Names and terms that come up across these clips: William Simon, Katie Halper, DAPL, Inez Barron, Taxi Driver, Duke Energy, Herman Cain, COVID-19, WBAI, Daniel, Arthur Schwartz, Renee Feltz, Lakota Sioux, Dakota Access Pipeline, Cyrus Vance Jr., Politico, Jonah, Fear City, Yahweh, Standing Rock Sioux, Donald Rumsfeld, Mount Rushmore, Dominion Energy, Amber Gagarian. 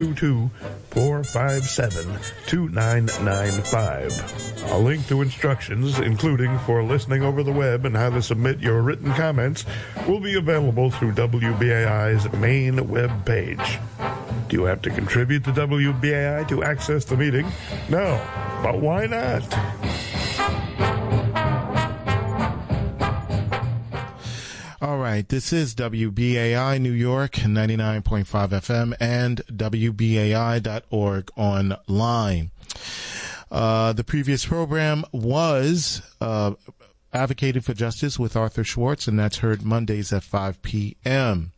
22457-2995. A link to instructions, including for listening over the web and how to submit your written comments, will be available through WBAI's main web page. Do you have to contribute to WBAI to access the meeting? No, but why not? All right, this is WBAI New York, 99.5 FM and WBAI.org online. The previous program was Advocating for Justice with Arthur Schwartz, and that's heard Mondays at 5 p.m.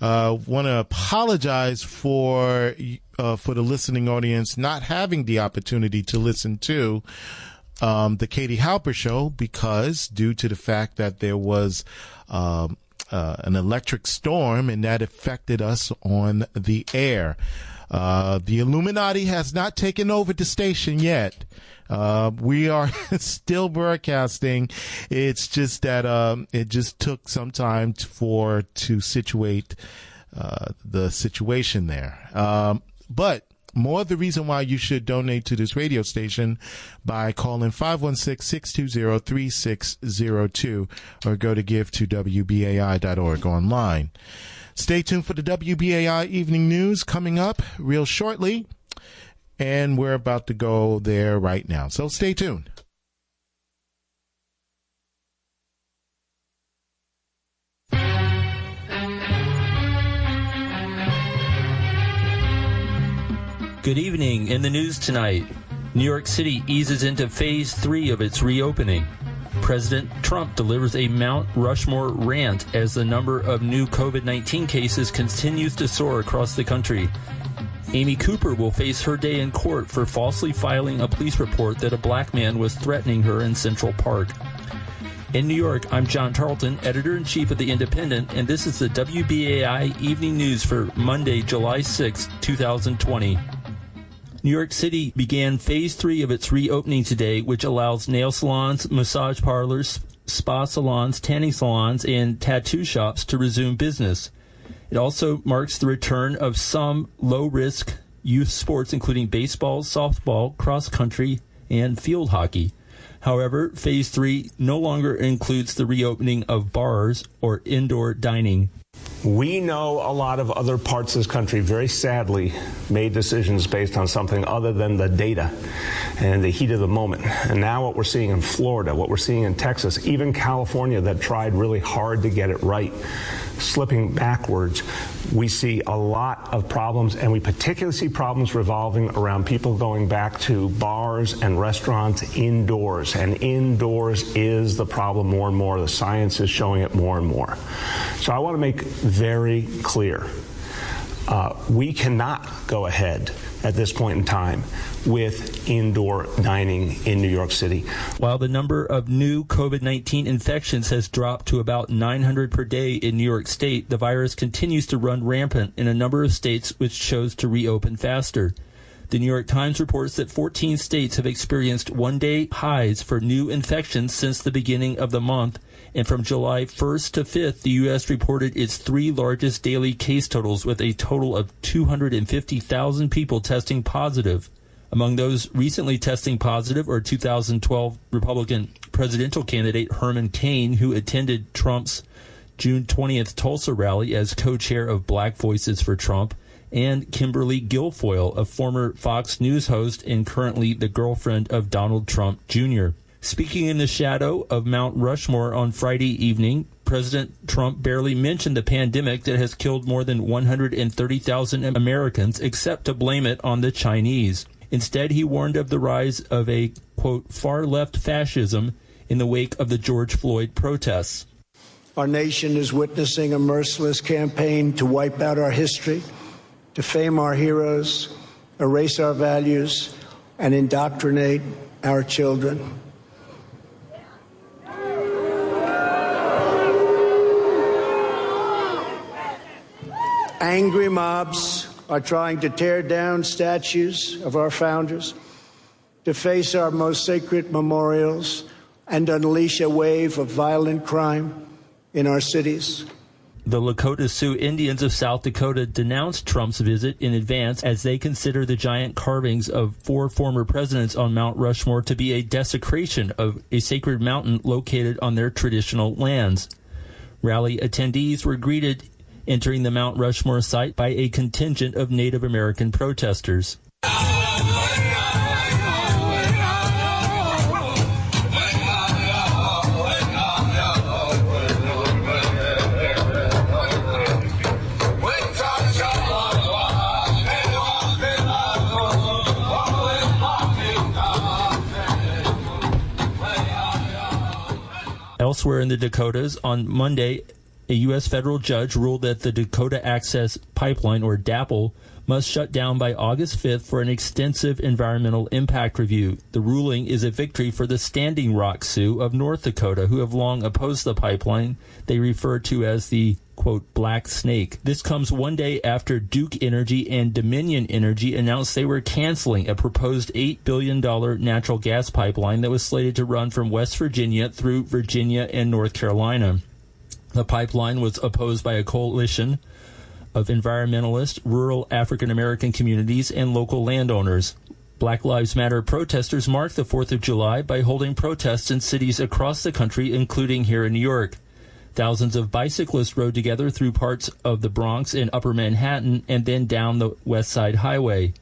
Want to apologize for the listening audience not having the opportunity to listen to the Katie Halper show, because due to the fact that there was an electric storm, and that affected us on the air. The Illuminati has not taken over the station yet. We are still broadcasting. It's just that it just took some time to situate the situation there. But more the reason why you should donate to this radio station by calling 516-620-3602 or go to give to WBAI.org online. Stay tuned for the WBAI evening news coming up real shortly, and we're about to go there right now. So stay tuned. Good evening. In the news tonight, New York City eases into phase 3 of its reopening. President Trump delivers a Mount Rushmore rant as the number of new COVID-19 cases continues to soar across the country. Amy Cooper will face her day in court for falsely filing a police report that a black man was threatening her in Central Park. In New York, I'm John Tarleton, editor-in-chief of The Independent, and this is the WBAI Evening News for Monday, July 6, 2020. New York City began phase 3 of its reopening today, which allows nail salons, massage parlors, spa salons, tanning salons, and tattoo shops to resume business. It also marks the return of some low-risk youth sports, including baseball, softball, cross-country, and field hockey. However, phase 3 no longer includes the reopening of bars or indoor dining. We know a lot of other parts of this country very sadly made decisions based on something other than the data and the heat of the moment. And now what we're seeing in Florida, what we're seeing in Texas, even California that tried really hard to get it right, slipping backwards, we see a lot of problems, and we particularly see problems revolving around people going back to bars and restaurants indoors. And indoors is the problem more and more. The science is showing it more and more. So I want to make very clear, we cannot go ahead at this point in time with indoor dining in New York City. While the number of new COVID-19 infections has dropped to about 900 per day in New York State, the virus continues to run rampant in a number of states which chose to reopen faster. The New York Times reports that 14 states have experienced one-day highs for new infections since the beginning of the month, and from July 1st to 5th, the U.S. reported its 3 largest daily case totals, with a total of 250,000 people testing positive. Among those recently testing positive are 2012 Republican presidential candidate Herman Cain, who attended Trump's June 20th Tulsa rally as co-chair of Black Voices for Trump, and Kimberly Guilfoyle, a former Fox News host and currently the girlfriend of Donald Trump Jr. Speaking in the shadow of Mount Rushmore on Friday evening, President Trump barely mentioned the pandemic that has killed more than 130,000 Americans, except to blame it on the Chinese. Instead, he warned of the rise of a, quote, far-left fascism in the wake of the George Floyd protests. Our nation is witnessing a merciless campaign to wipe out our history, defame our heroes, erase our values, and indoctrinate our children. Angry mobs are trying to tear down statues of our founders, deface our most sacred memorials, and unleash a wave of violent crime in our cities. The Lakota Sioux Indians of South Dakota denounced Trump's visit in advance as they consider the giant carvings of four former presidents on Mount Rushmore to be a desecration of a sacred mountain located on their traditional lands. Rally attendees were greeted entering the Mount Rushmore site by a contingent of Native American protesters. Elsewhere in the Dakotas, on Monday, a U.S. federal judge ruled that the Dakota Access Pipeline, or DAPL, must shut down by August 5th for an extensive environmental impact review. The ruling is a victory for the Standing Rock Sioux of North Dakota, who have long opposed the pipeline they refer to as the, quote, Black Snake. This comes one day after Duke Energy and Dominion Energy announced they were canceling a proposed $8 billion natural gas pipeline that was slated to run from West Virginia through Virginia and North Carolina. The pipeline was opposed by a coalition of environmentalists, rural African-American communities, and local landowners. Black Lives Matter protesters marked the 4th of July by holding protests in cities across the country, including here in New York. Thousands of bicyclists rode together through parts of the Bronx and Upper Manhattan and then down the West Side Highway.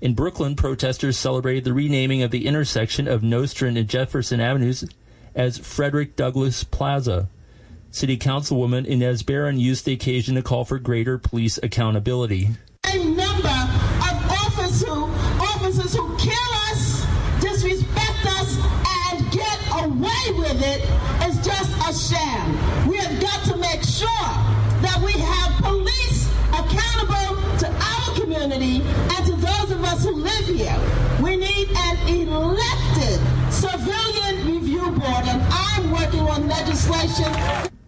In Brooklyn, protesters celebrated the renaming of the intersection of Nostrand and Jefferson Avenues as Frederick Douglass Plaza. City Councilwoman Inez Barron used the occasion to call for greater police accountability. A number of officers who kill us, disrespect us, and get away with it is just a sham. We have got to make sure that we have police accountable to our community and to those of us who live here. We need an elected civilian review board, and I'm working on legislation.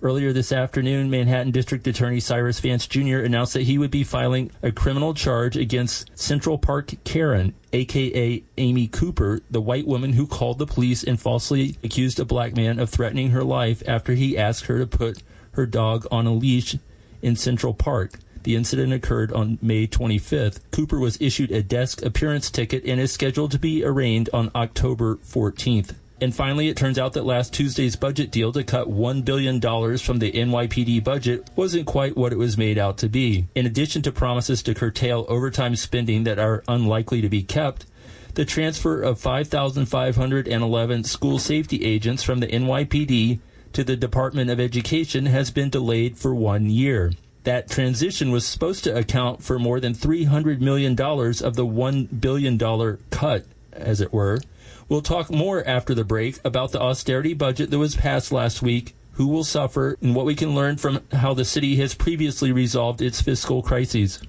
Earlier this afternoon, Manhattan District Attorney Cyrus Vance Jr. announced that he would be filing a criminal charge against Central Park Karen, a.k.a. Amy Cooper, the white woman who called the police and falsely accused a black man of threatening her life after he asked her to put her dog on a leash in Central Park. The incident occurred on May 25th. Cooper was issued a desk appearance ticket and is scheduled to be arraigned on October 14th. And finally, it turns out that last Tuesday's budget deal to cut $1 billion from the NYPD budget wasn't quite what it was made out to be. In addition to promises to curtail overtime spending that are unlikely to be kept, the transfer of 5,511 school safety agents from the NYPD to the Department of Education has been delayed for 1 year. That transition was supposed to account for more than $300 million of the $1 billion cut, as it were. We'll talk more after the break about the austerity budget that was passed last week, who will suffer, and what we can learn from how the city has previously resolved its fiscal crises.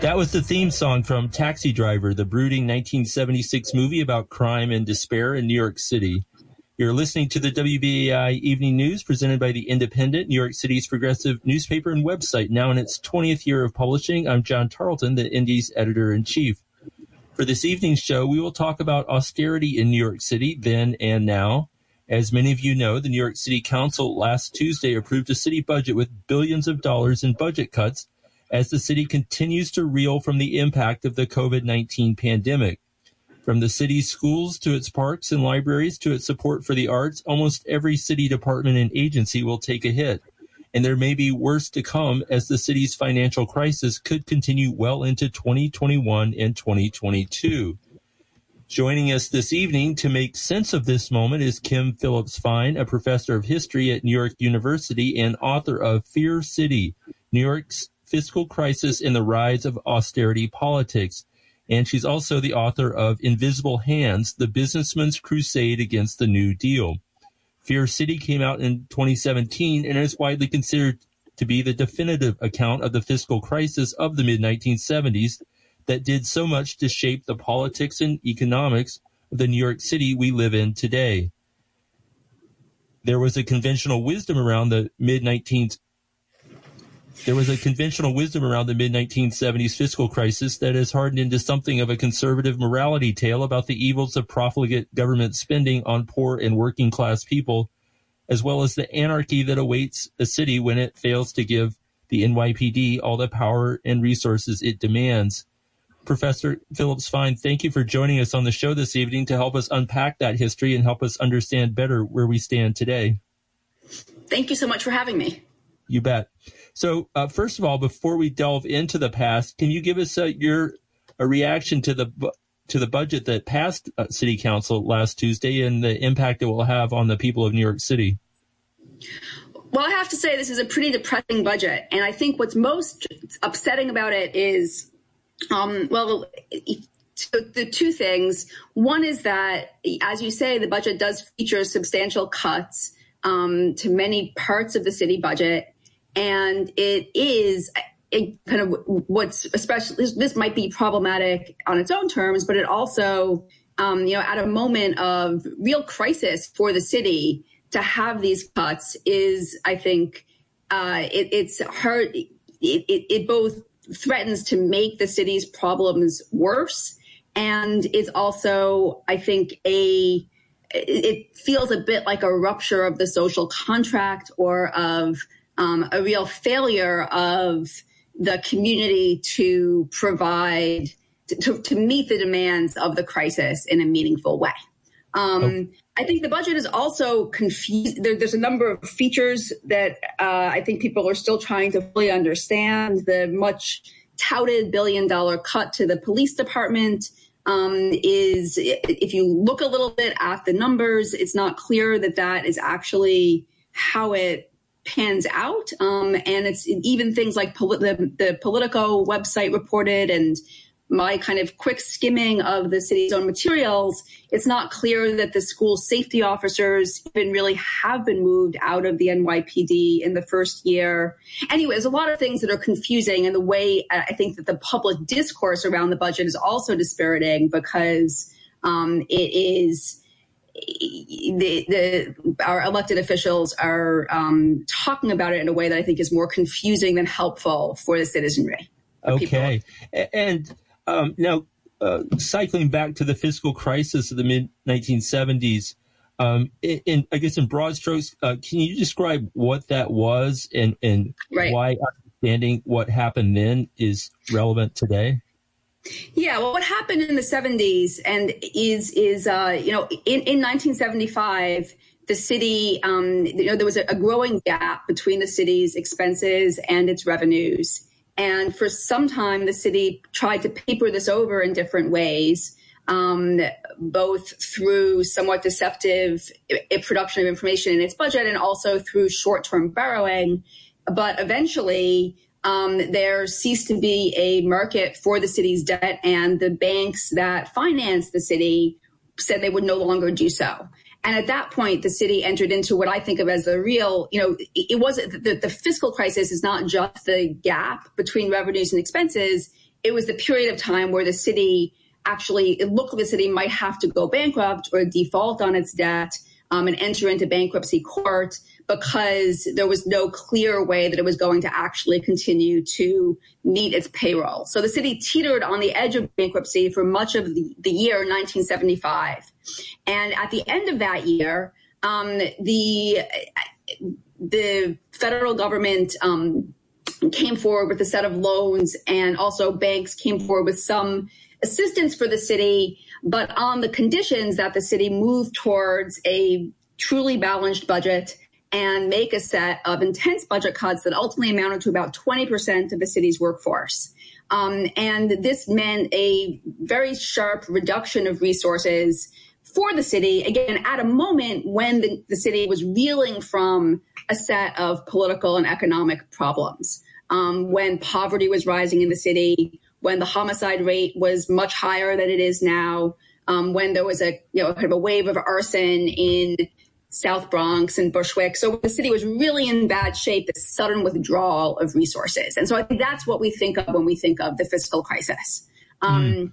That was the theme song from Taxi Driver, the brooding 1976 movie about crime and despair in New York City. You're listening to the WBAI Evening News presented by The Independent, New York City's progressive newspaper and website. Now in its 20th year of publishing, I'm John Tarleton, the Indies editor-in-chief. For this evening's show, we will talk about austerity in New York City then and now. As many of you know, the New York City Council last Tuesday approved a city budget with billions of dollars in budget cuts, as the city continues to reel from the impact of the COVID-19 pandemic. From the city's schools to its parks and libraries to its support for the arts, almost every city department and agency will take a hit. And there may be worse to come, as the city's financial crisis could continue well into 2021 and 2022. Joining us this evening to make sense of this moment is Kim Phillips-Feil, a professor of history at New York University and author of Fear City, New York's Fiscal Crisis and the Rise of Austerity Politics. And she's also the author of Invisible Hands, The Businessman's Crusade Against the New Deal. Fear City came out in 2017 and is widely considered to be the definitive account of the fiscal crisis of the mid-1970s that did so much to shape the politics and economics of the New York City we live in today. There was a conventional wisdom around the mid-1970s fiscal crisis that has hardened into something of a conservative morality tale about the evils of profligate government spending on poor and working-class people, as well as the anarchy that awaits a city when it fails to give the NYPD all the power and resources it demands. Professor Phillips-Feil, thank you for joining us on the show this evening to help us unpack that history and help us understand better where we stand today. Thank you so much for having me. You bet. So first of all, before we delve into the past, can you give us your reaction to the budget that passed City Council last Tuesday and the impact it will have on the people of New York City? Well, I have to say this is a pretty depressing budget, and I think what's most upsetting about it is, so the two things. One is that, as you say, the budget does feature substantial cuts to many parts of the city budget. And it is kind of what's especially, this might be problematic on its own terms, but it also, at a moment of real crisis for the city to have these cuts is, I think, it's hard. It both threatens to make the city's problems worse and is also, I think, it feels a bit like a rupture of the social contract or of a real failure of the community to provide, to meet the demands of the crisis in a meaningful way. I think the budget is also confused. There's a number of features that I think people are still trying to fully understand. The much touted $1 billion cut to the police department is, if you look a little bit at the numbers, it's not clear that that is actually how it pans out. And it's even things like the Politico website reported and my kind of quick skimming of the city's own materials, it's not clear that the school safety officers even really have been moved out of the NYPD in the first year. Anyway, there's a lot of things that are confusing, and the way I think that the public discourse around the budget is also dispiriting because it is... Our elected officials are talking about it in a way that I think is more confusing than helpful for the citizenry. Okay. People. And now, cycling back to the fiscal crisis of the mid-1970s, I guess in broad strokes, can you describe what that was and right. Why understanding what happened then is relevant today? Yeah, well, what happened in the 70s and in 1975, the city, there was a growing gap between the city's expenses and its revenues. And for some time, the city tried to paper this over in different ways, both through somewhat deceptive production of information in its budget and also through short-term borrowing. But eventually... there ceased to be a market for the city's debt, and the banks that financed the city said they would no longer do so. And at that point, the city entered into what I think of as the real, it wasn't the fiscal crisis is not just the gap between revenues and expenses. It was the period of time where the city it looked like the city might have to go bankrupt or default on its debt and enter into bankruptcy court, because there was no clear way that it was going to actually continue to meet its payroll. So the city teetered on the edge of bankruptcy for much of the year 1975. And at the end of that year, the federal government came forward with a set of loans, and also banks came forward with some assistance for the city, but on the conditions that the city moved towards a truly balanced budget and make a set of intense budget cuts that ultimately amounted to about 20% of the city's workforce. And this meant a very sharp reduction of resources for the city, again, at a moment when the city was reeling from a set of political and economic problems, when poverty was rising in the city, when the homicide rate was much higher than it is now, when there was a wave of arson in South Bronx and Bushwick. So the city was really in bad shape, the sudden withdrawal of resources. And so I think that's what we think of when we think of the fiscal crisis. And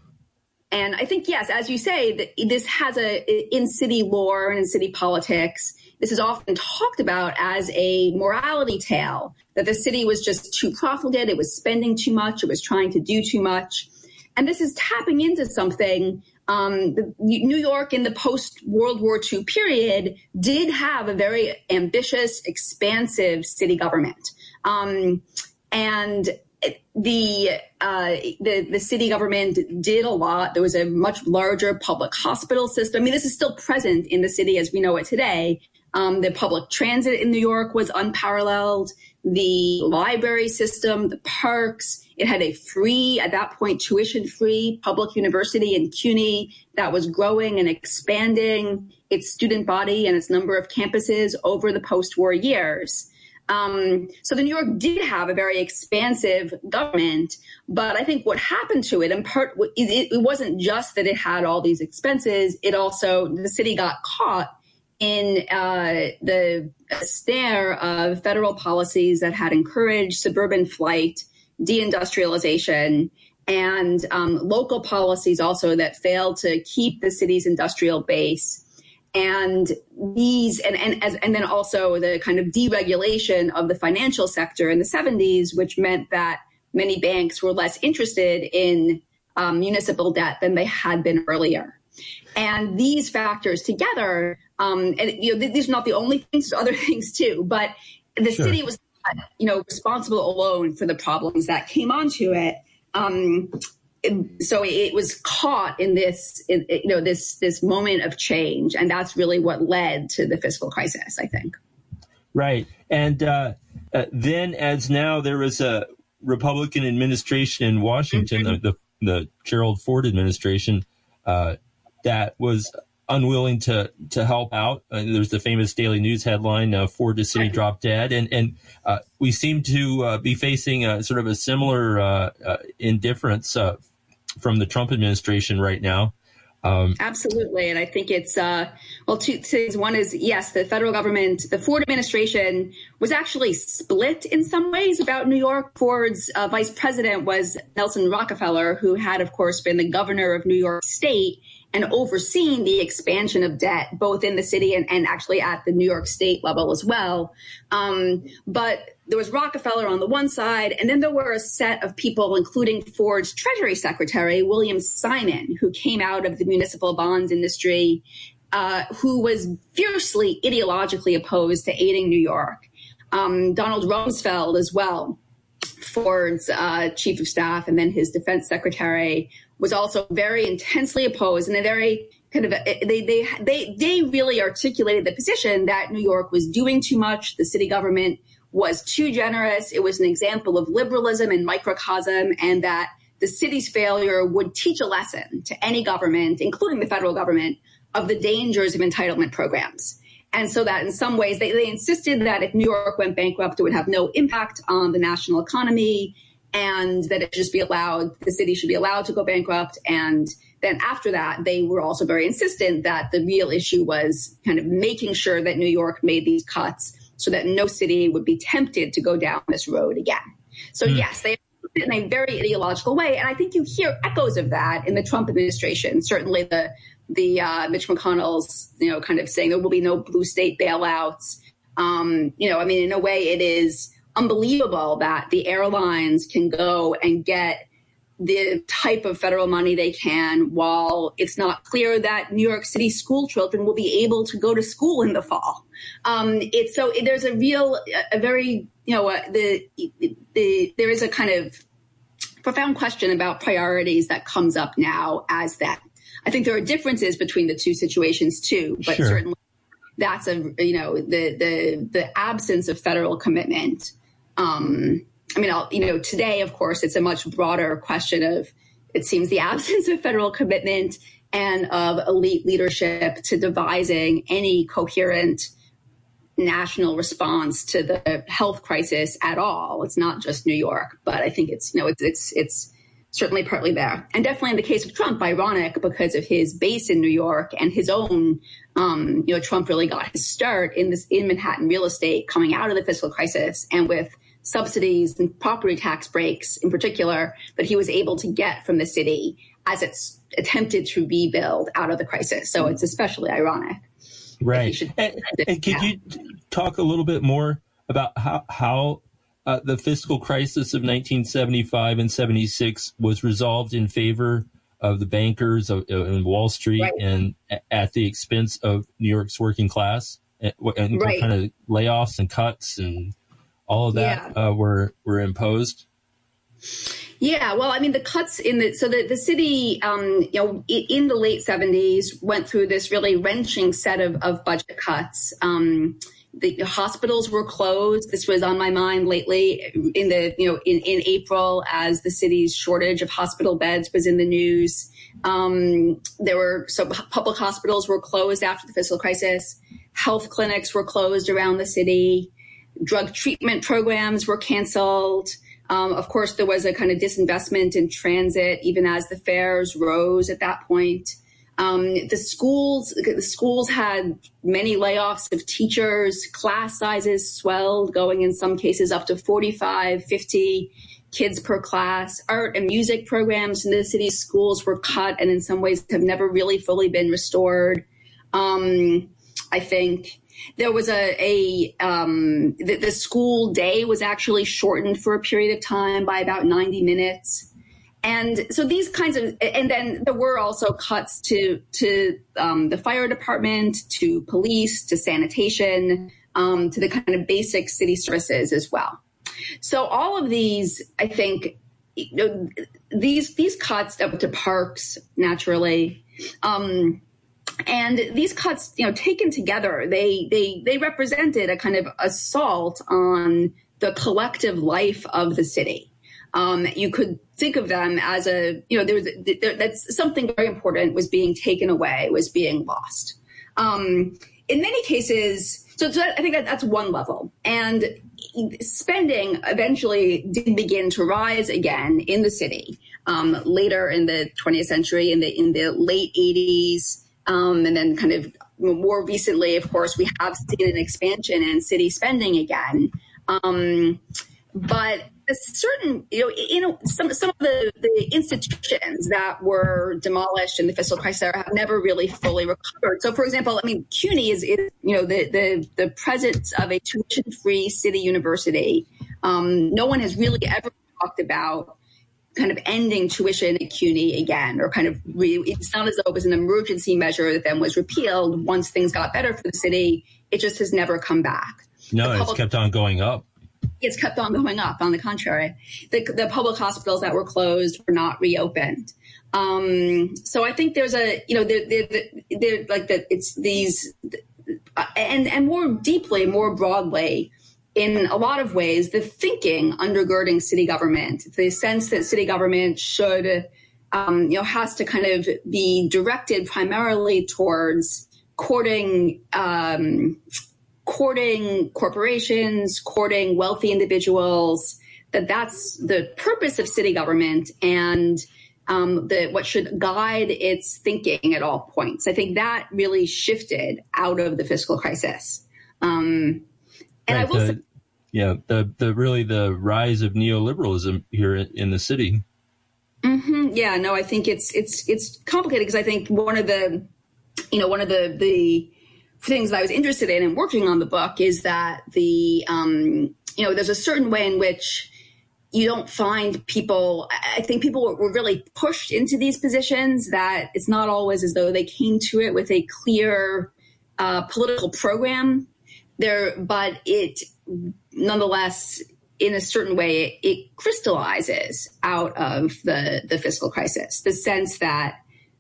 I think, yes, as you say, that this has in city lore and in city politics, this is often talked about as a morality tale, that the city was just too profligate, it was spending too much, it was trying to do too much. And this is tapping into something. New York in the post-World War II period did have a very ambitious, expansive city government. The city government did a lot. There was a much larger public hospital system. I mean, this is still present in the city as we know it today. The public transit in New York was unparalleled. The library system, the parks. It had a free, at that point, tuition-free public university in CUNY that was growing and expanding its student body and its number of campuses over the post-war years. So the New York did have a very expansive government, but I think what happened to it, in part, it wasn't just that it had all these expenses. It also, the city got caught in the snare of federal policies that had encouraged suburban flight, deindustrialization, and local policies also that failed to keep the city's industrial base. And then also the kind of deregulation of the financial sector in the 70s, which meant that many banks were less interested in municipal debt than they had been earlier. And these factors together, these are not the only things, other things too, but the Sure. city was not, responsible alone for the problems that came onto it. So it was caught in this moment of change, and that's really what led to the fiscal crisis, I think. Right, and then as now, there was a Republican administration in Washington, the Gerald Ford administration, that was unwilling to help out. There's the famous Daily News headline: "Ford to City Drop Dead," and we seem to be facing sort of a similar indifference from the Trump administration right now. Absolutely. And I think it's, two things. One is, yes, the federal government, the Ford administration was actually split in some ways about New York. Ford's vice president was Nelson Rockefeller, who had, of course, been the governor of New York State and overseeing the expansion of debt, both in the city and actually at the New York State level as well. But there was Rockefeller on the one side, and then there were a set of people, including Ford's Treasury Secretary, William Simon, who came out of the municipal bonds industry, who was fiercely ideologically opposed to aiding New York. Donald Rumsfeld as well, Ford's chief of staff and then his defense secretary, was also very intensely opposed, and they really articulated the position that New York was doing too much, the city government was too generous. It was an example of liberalism and microcosm, and that the city's failure would teach a lesson to any government, including the federal government, of the dangers of entitlement programs. And so that in some ways, they insisted that if New York went bankrupt, it would have no impact on the national economy, and that it just be allowed, the city should be allowed to go bankrupt. And then after that, they were also very insistent that the real issue was kind of making sure that New York made these cuts so that no city would be tempted to go down this road again. So, yes, they did it in a very ideological way. And I think you hear echoes of that in the Trump administration. Certainly the Mitch McConnell's, kind of saying there will be no blue state bailouts. In a way it is unbelievable that the airlines can go and get the type of federal money they can while it's not clear that New York City school children will be able to go to school in the fall. There's there is a kind of profound question about priorities that comes up now as that. I think there are differences between the two situations too, but Sure. certainly that's a, you know, the absence of federal commitment. I mean, today, of course, it's a much broader question of, it seems, the absence of federal commitment and of elite leadership to devising any coherent national response to the health crisis at all. It's not just New York, but I think it's, you know, it's certainly partly there. And definitely in the case of Trump, ironic because of his base in New York and his own, Trump really got his start in Manhattan real estate coming out of the fiscal crisis and with subsidies and property tax breaks in particular that he was able to get from the city as it's attempted to rebuild out of the crisis. So it's especially ironic. Right. And could you talk a little bit more about how the fiscal crisis of 1975 and 76 was resolved in favor of the bankers in Wall Street, right, and at the expense of New York's working class, and right, what kind of layoffs and cuts and all of that were imposed? Yeah, well, I mean, the cuts in the city, in the late 70s went through this really wrenching set of budget cuts. The hospitals were closed. This was on my mind lately in April as the city's shortage of hospital beds was in the news. So public hospitals were closed after the fiscal crisis. Health clinics were closed around the city. Drug treatment programs were canceled. Of course, there was a kind of disinvestment in transit, even as the fares rose at that point. The schools had many layoffs of teachers. Class sizes swelled, going in some cases up to 45, 50 kids per class. Art and music programs in the city's schools were cut and in some ways have never really fully been restored. I think there was the school day was actually shortened for a period of time by about 90 minutes. And so these kinds of, and then there were also cuts to the fire department, to police, to sanitation, to the kind of basic city services as well. So all of these, I think, these cuts up to parks, naturally, and these cuts, taken together, they represented a kind of assault on the collective life of the city. You could think of them as that's something very important was being taken away, was being lost. In many cases, so I think that's one level. And spending eventually did begin to rise again in the city later in the 20th century, in the late 80s. And then kind of more recently, of course, we have seen an expansion in city spending again. But a certain, some of the institutions that were demolished in the fiscal crisis have never really fully recovered. So, for example, I mean, CUNY is the presence of a tuition-free city university. No one has really ever talked about kind of ending tuition at CUNY again, or kind of it's not as though it was an emergency measure that then was repealed once things got better for the city. It just has never come back. No, it's kept on going up. It's kept on going up. On the contrary, the public hospitals that were closed were not reopened. So I think there's a, they're like that. It's these, and more deeply, more broadly, in a lot of ways, the thinking undergirding city government, the sense that city government should, has to kind of be directed primarily towards courting corporations, courting wealthy individuals, that's the purpose of city government and what should guide its thinking at all points. I think that really shifted out of the fiscal crisis. And right, the rise of neoliberalism here in the city. Mm-hmm. Yeah, no, I think it's complicated because I think one of the things that I was interested in working on the book is that there's a certain way in which you don't find people. I think people were really pushed into these positions that it's not always as though they came to it with a clear political program. But it nonetheless, in a certain way, it crystallizes out of the fiscal crisis, the sense that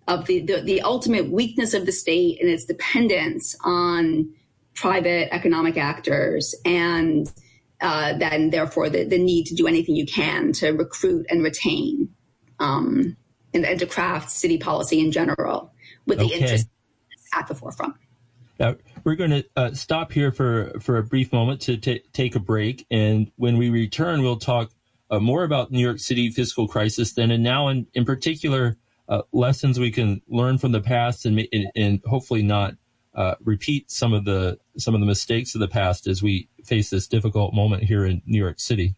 of the ultimate weakness of the state and its dependence on private economic actors, and then therefore the need to do anything you can to recruit and retain and to craft city policy in general with the interest at the forefront. We're going to stop here for a brief moment to take a break. And when we return, we'll talk more about New York City fiscal crisis then and now, and in particular, lessons we can learn from the past and hopefully not repeat some of the mistakes of the past as we face this difficult moment here in New York City.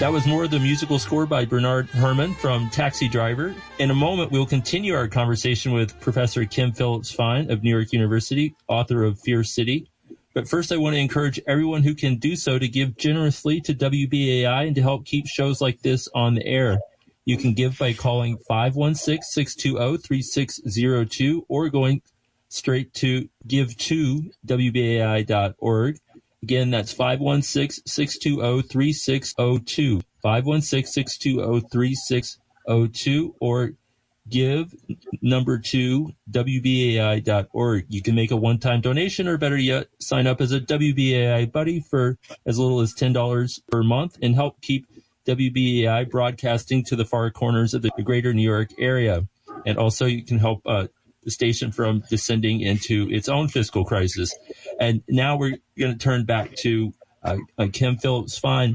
That was more of the musical score by Bernard Herrmann from Taxi Driver. In a moment, we'll continue our conversation with Professor Kim Phillips-Feil of New York University, author of Fear City. But first, I want to encourage everyone who can do so to give generously to WBAI and to help keep shows like this on the air. You can give by calling 516-620-3602 or going straight to give2wbai.org. Again, that's 516-620-3602, 516-620-3602, or give2WBAI.org. You can make a one-time donation, or better yet, sign up as a WBAI buddy for as little as $10 per month and help keep WBAI broadcasting to the far corners of the greater New York area. And also you can help the station from descending into its own fiscal crisis. And now we're going to turn back to Kim Phillips-Feil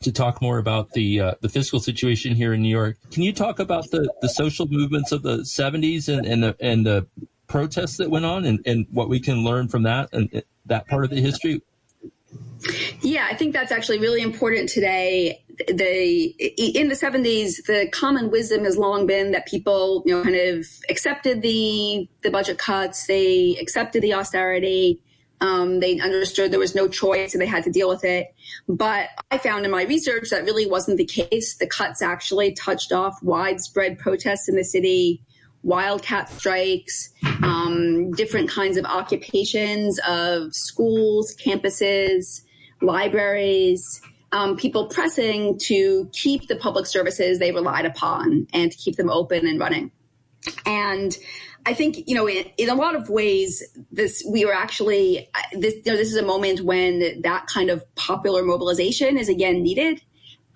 to talk more about the fiscal situation here in New York. Can you talk about the social movements of the 70s and the protests that went on and what we can learn from that and that part of the history? Yeah, I think that's actually really important today. In the 70s, the common wisdom has long been that people, kind of accepted the budget cuts, they accepted the austerity, they understood there was no choice and they had to deal with it. But I found in my research that really wasn't the case. The cuts actually touched off widespread protests in the city, wildcat strikes, different kinds of occupations of schools, campuses, libraries, people pressing to keep the public services they relied upon and to keep them open and running. And I think, in a lot of ways, this is a moment when that kind of popular mobilization is again needed.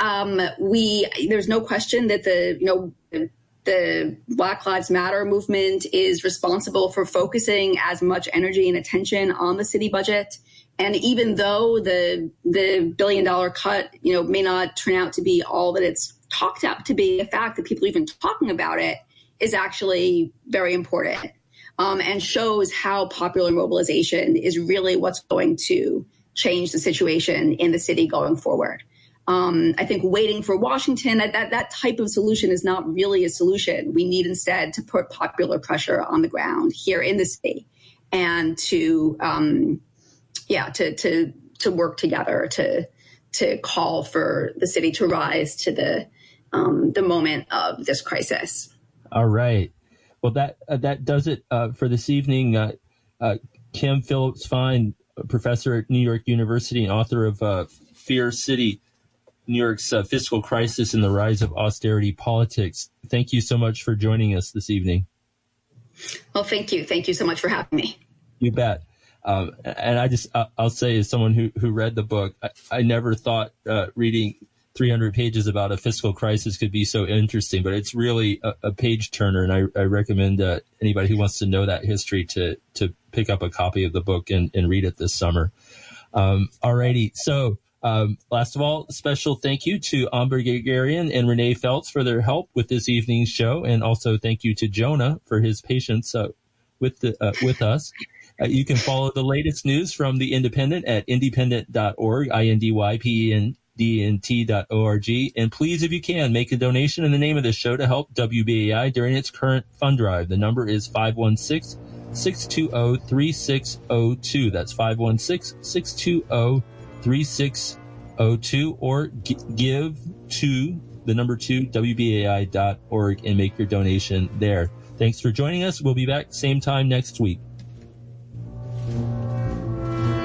There's no question that the Black Lives Matter movement is responsible for focusing as much energy and attention on the city budget. And even though the $1 billion cut, may not turn out to be all that it's talked up to be, the fact that people are even talking about it is actually very important, and shows how popular mobilization is really what's going to change the situation in the city going forward. I think waiting for Washington, that type of solution is not really a solution. We need instead to put popular pressure on the ground here in the city and to work together to call for the city to rise to the moment of this crisis. All right. Well, that does it for this evening. Kim Phillips-Feil, professor at New York University and author of Fear City, New York's fiscal crisis and the rise of austerity politics. Thank you so much for joining us this evening. Well, thank you. Thank you so much for having me. You bet. And I'll say, as someone who read the book, I never thought reading 300 pages about a fiscal crisis could be so interesting, but it's really a page turner. And I recommend anybody who wants to know that history to pick up a copy of the book and read it this summer. All righty. So, last of all, special thank you to Amber Gagarian and Renee Feltz for their help with this evening's show. And also thank you to Jonah for his patience with us. You can follow the latest news from The Independent at independent.org, INDYPENDNT.org. And please, if you can, make a donation in the name of the show to help WBAI during its current fund drive. The number is 516-620-3602. That's 516-620-3602. Or give to the number 2, WBAI.org, and make your donation there. Thanks for joining us. We'll be back same time next week.